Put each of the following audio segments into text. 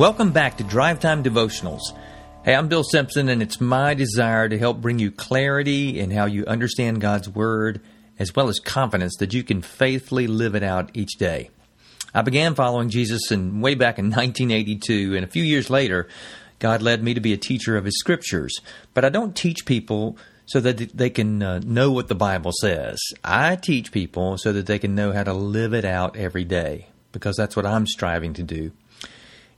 Welcome back to Drive Time Devotionals. Hey, I'm Bill Simpson, and it's my desire to help bring you clarity in how you understand God's Word, as well as confidence that you can faithfully live it out each day. I began following Jesus way back in 1982, and a few years later, God led me to be a teacher of His Scriptures. But I don't teach people so that they can know what the Bible says. I teach people so that they can know how to live it out every day, because that's what I'm striving to do.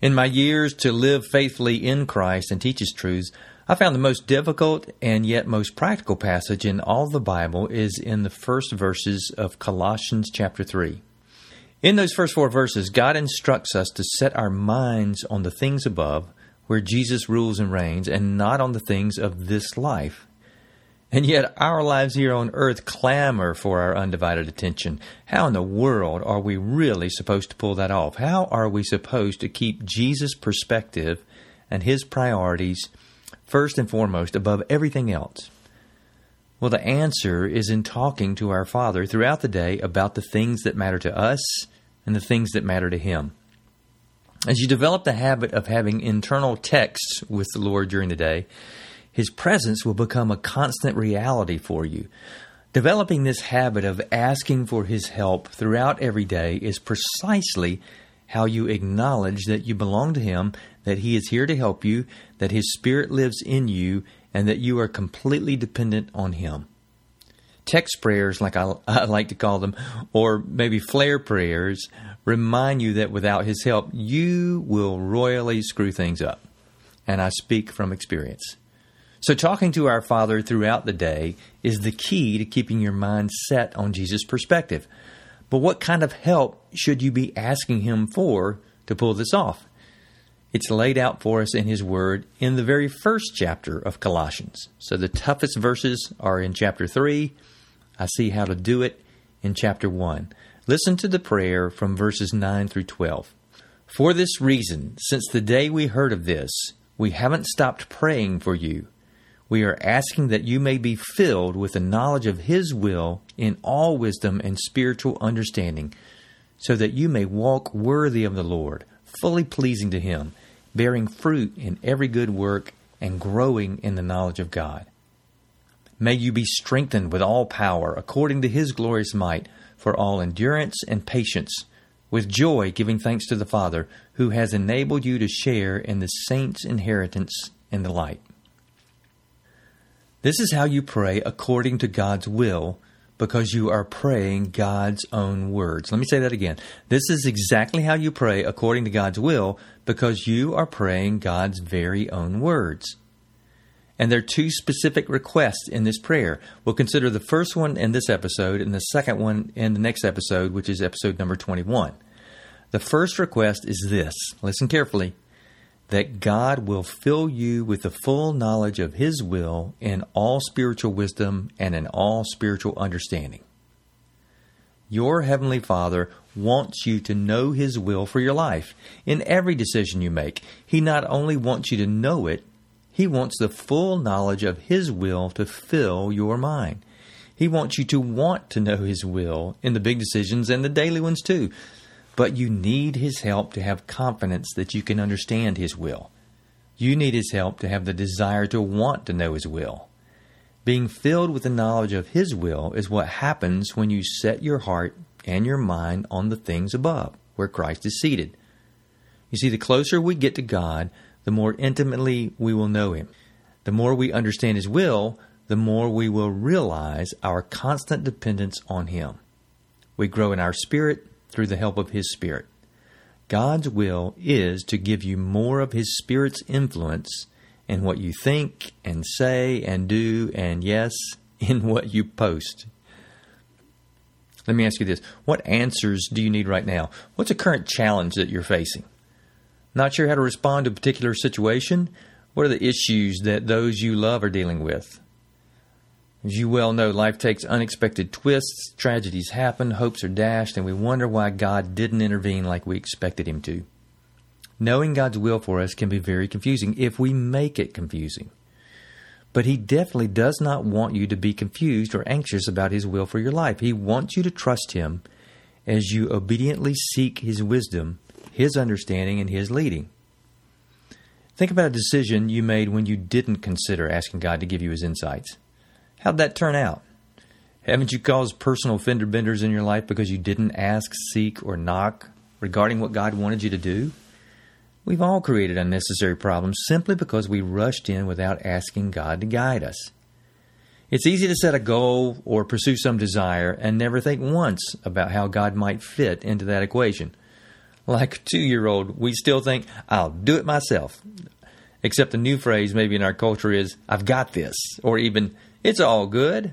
In my years to live faithfully in Christ and teach His truths, I found the most difficult and yet most practical passage in all the Bible is in the first verses of Colossians chapter 3. In those first four verses, God instructs us to set our minds on the things above, where Jesus rules and reigns, and not on the things of this life. And yet our lives here on earth clamor for our undivided attention. How in the world are we really supposed to pull that off? How are we supposed to keep Jesus' perspective and His priorities first and foremost above everything else? Well, the answer is in talking to our Father throughout the day about the things that matter to us and the things that matter to Him. As you develop the habit of having internal texts with the Lord during the day, His presence will become a constant reality for you. Developing this habit of asking for His help throughout every day is precisely how you acknowledge that you belong to Him, that He is here to help you, that His Spirit lives in you, and that you are completely dependent on Him. Text prayers, like I like to call them, or maybe flare prayers, remind you that without His help, you will royally screw things up. And I speak from experience. So talking to our Father throughout the day is the key to keeping your mind set on Jesus' perspective. But what kind of help should you be asking Him for to pull this off? It's laid out for us in His Word in the very first chapter of Colossians. So the toughest verses are in chapter 3. I see how to do it in chapter 1. Listen to the prayer from verses 9 through 12. For this reason, since the day we heard of this, we haven't stopped praying for you. We are asking that you may be filled with the knowledge of His will in all wisdom and spiritual understanding, so that you may walk worthy of the Lord, fully pleasing to Him, bearing fruit in every good work and growing in the knowledge of God. May you be strengthened with all power according to His glorious might for all endurance and patience, with joy giving thanks to the Father who has enabled you to share in the saints' inheritance in the light. This is how you pray according to God's will, because you are praying God's own words. Let me say that again. This is exactly how you pray according to God's will, because you are praying God's very own words. And there are two specific requests in this prayer. We'll consider the first one in this episode and the second one in the next episode, which is episode number 21. The first request is this. Listen carefully. That God will fill you with the full knowledge of His will in all spiritual wisdom and in all spiritual understanding. Your Heavenly Father wants you to know His will for your life. In every decision you make, He not only wants you to know it, He wants the full knowledge of His will to fill your mind. He wants you to want to know His will in the big decisions and the daily ones too. But you need His help to have confidence that you can understand His will. You need His help to have the desire to want to know His will. Being filled with the knowledge of His will is what happens when you set your heart and your mind on the things above, where Christ is seated. You see, the closer we get to God, the more intimately we will know Him. The more we understand His will, the more we will realize our constant dependence on Him. We grow in our spirit through the help of His Spirit. God's will is to give you more of His Spirit's influence in what you think and say and do, and yes, in what you post. Let me ask you this. What answers do you need right now? What's a current challenge that you're facing? Not sure how to respond to a particular situation? What are the issues that those you love are dealing with? As you well know, life takes unexpected twists, tragedies happen, hopes are dashed, and we wonder why God didn't intervene like we expected Him to. Knowing God's will for us can be very confusing if we make it confusing. But He definitely does not want you to be confused or anxious about His will for your life. He wants you to trust Him as you obediently seek His wisdom, His understanding, and His leading. Think about a decision you made when you didn't consider asking God to give you His insights. How'd that turn out? Haven't you caused personal fender benders in your life because you didn't ask, seek, or knock regarding what God wanted you to do? We've all created unnecessary problems simply because we rushed in without asking God to guide us. It's easy to set a goal or pursue some desire and never think once about how God might fit into that equation. Like a 2-year-old, we still think, I'll do it myself. Except the new phrase maybe in our culture is, I've got this, or even, it's all good.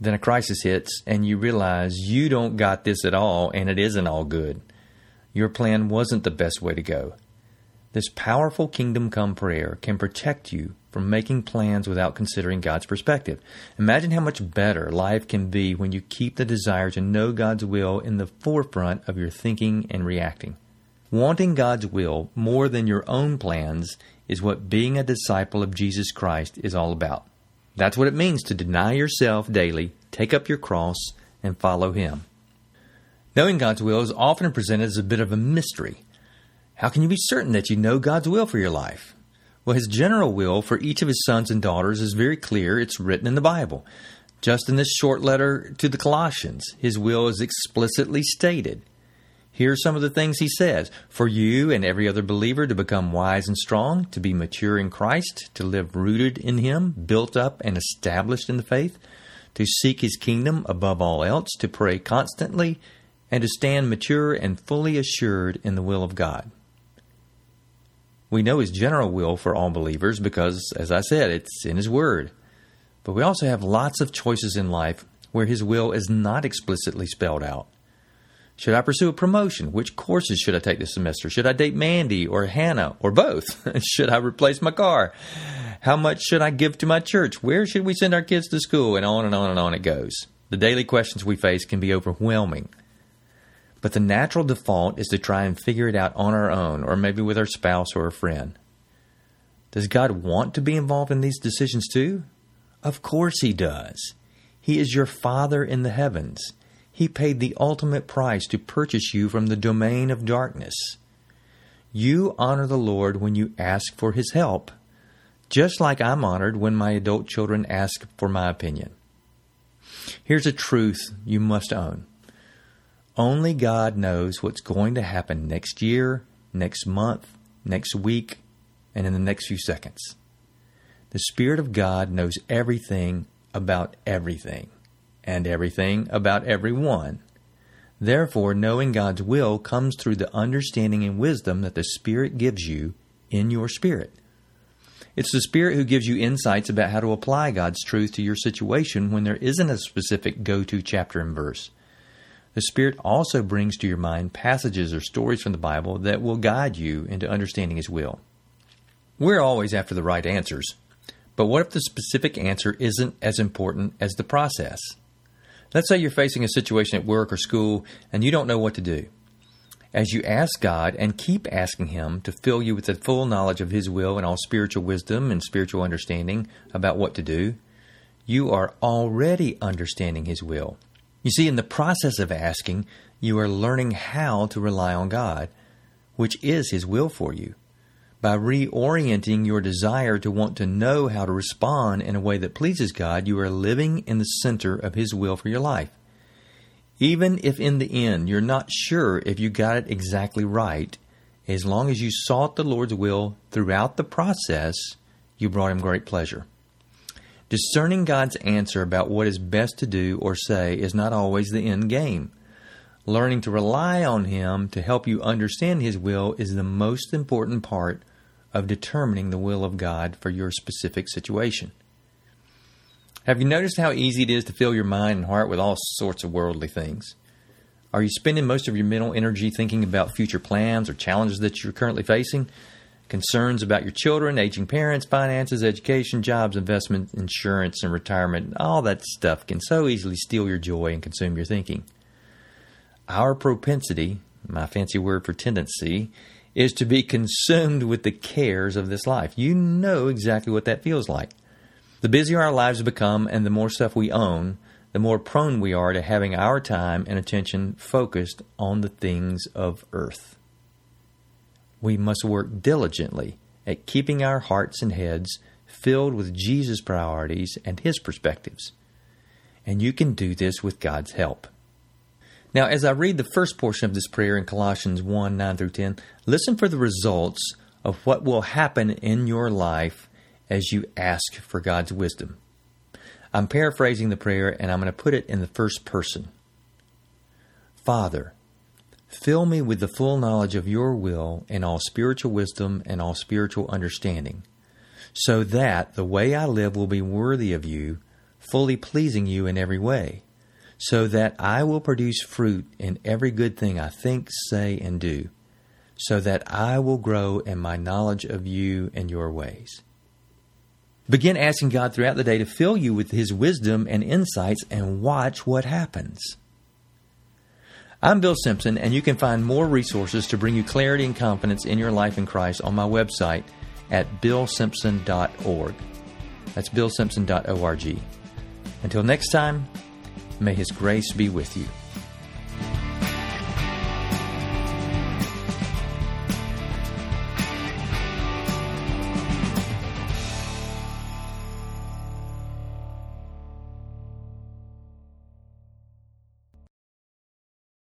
Then a crisis hits and you realize you don't got this at all and it isn't all good. Your plan wasn't the best way to go. This powerful Kingdom Come prayer can protect you from making plans without considering God's perspective. Imagine how much better life can be when you keep the desire to know God's will in the forefront of your thinking and reacting. Wanting God's will more than your own plans is what being a disciple of Jesus Christ is all about. That's what it means to deny yourself daily, take up your cross, and follow Him. Knowing God's will is often presented as a bit of a mystery. How can you be certain that you know God's will for your life? Well, His general will for each of His sons and daughters is very clear. It's written in the Bible. Just in this short letter to the Colossians, His will is explicitly stated. Here are some of the things He says. For you and every other believer to become wise and strong, to be mature in Christ, to live rooted in Him, built up and established in the faith, to seek His kingdom above all else, to pray constantly, and to stand mature and fully assured in the will of God. We know His general will for all believers because, as I said, it's in His Word. But we also have lots of choices in life where His will is not explicitly spelled out. Should I pursue a promotion? Which courses should I take this semester? Should I date Mandy or Hannah or both? Should I replace my car? How much should I give to my church? Where should we send our kids to school? And on and on and on it goes. The daily questions we face can be overwhelming. But the natural default is to try and figure it out on our own, or maybe with our spouse or a friend. Does God want to be involved in these decisions too? Of course He does. He is your Father in the heavens. He paid the ultimate price to purchase you from the domain of darkness. You honor the Lord when you ask for His help, just like I'm honored when my adult children ask for my opinion. Here's a truth you must own. Only God knows what's going to happen next year, next month, next week, and in the next few seconds. The Spirit of God knows everything about everything. And everything about everyone. Therefore, knowing God's will comes through the understanding and wisdom that the Spirit gives you in your spirit. It's the Spirit who gives you insights about how to apply God's truth to your situation when there isn't a specific go-to chapter and verse. The Spirit also brings to your mind passages or stories from the Bible that will guide you into understanding His will. We're always after the right answers, but what if the specific answer isn't as important as the process? Let's say you're facing a situation at work or school and you don't know what to do. As you ask God and keep asking Him to fill you with the full knowledge of His will and all spiritual wisdom and spiritual understanding about what to do, you are already understanding His will. You see, in the process of asking, you are learning how to rely on God, which is His will for you, by reorienting your desire to want to know how to respond in a way that pleases God. You are living in the center of His will for your life. Even if in the end you're not sure if you got it exactly right, as long as you sought the Lord's will throughout the process, you brought Him great pleasure. Discerning God's answer about what is best to do or say is not always the end game. Learning to rely on Him to help you understand His will is the most important part of determining the will of God for your specific situation. Have you noticed how easy it is to fill your mind and heart with all sorts of worldly things? Are you spending most of your mental energy thinking about future plans or challenges that you're currently facing? Concerns about your children, aging parents, finances, education, jobs, investment, insurance, and retirement. All that stuff can so easily steal your joy and consume your thinking. Our propensity, my fancy word for tendency, is to be consumed with the cares of this life. You know exactly what that feels like. The busier our lives become and the more stuff we own, the more prone we are to having our time and attention focused on the things of earth. We must work diligently at keeping our hearts and heads filled with Jesus' priorities and His perspectives. And you can do this with God's help. Now, as I read the first portion of this prayer in Colossians 1, 9 through 10, listen for the results of what will happen in your life as you ask for God's wisdom. I'm paraphrasing the prayer, and I'm going to put it in the first person. Father, fill me with the full knowledge of your will and all spiritual wisdom and all spiritual understanding, so that the way I live will be worthy of you, fully pleasing you in every way, so that I will produce fruit in every good thing I think, say, and do, so that I will grow in my knowledge of you and your ways. Begin asking God throughout the day to fill you with His wisdom and insights, and watch what happens. I'm Bill Simpson, and you can find more resources to bring you clarity and confidence in your life in Christ on my website at BillSimpson.org. That's BillSimpson.org. Until next time, may His grace be with you.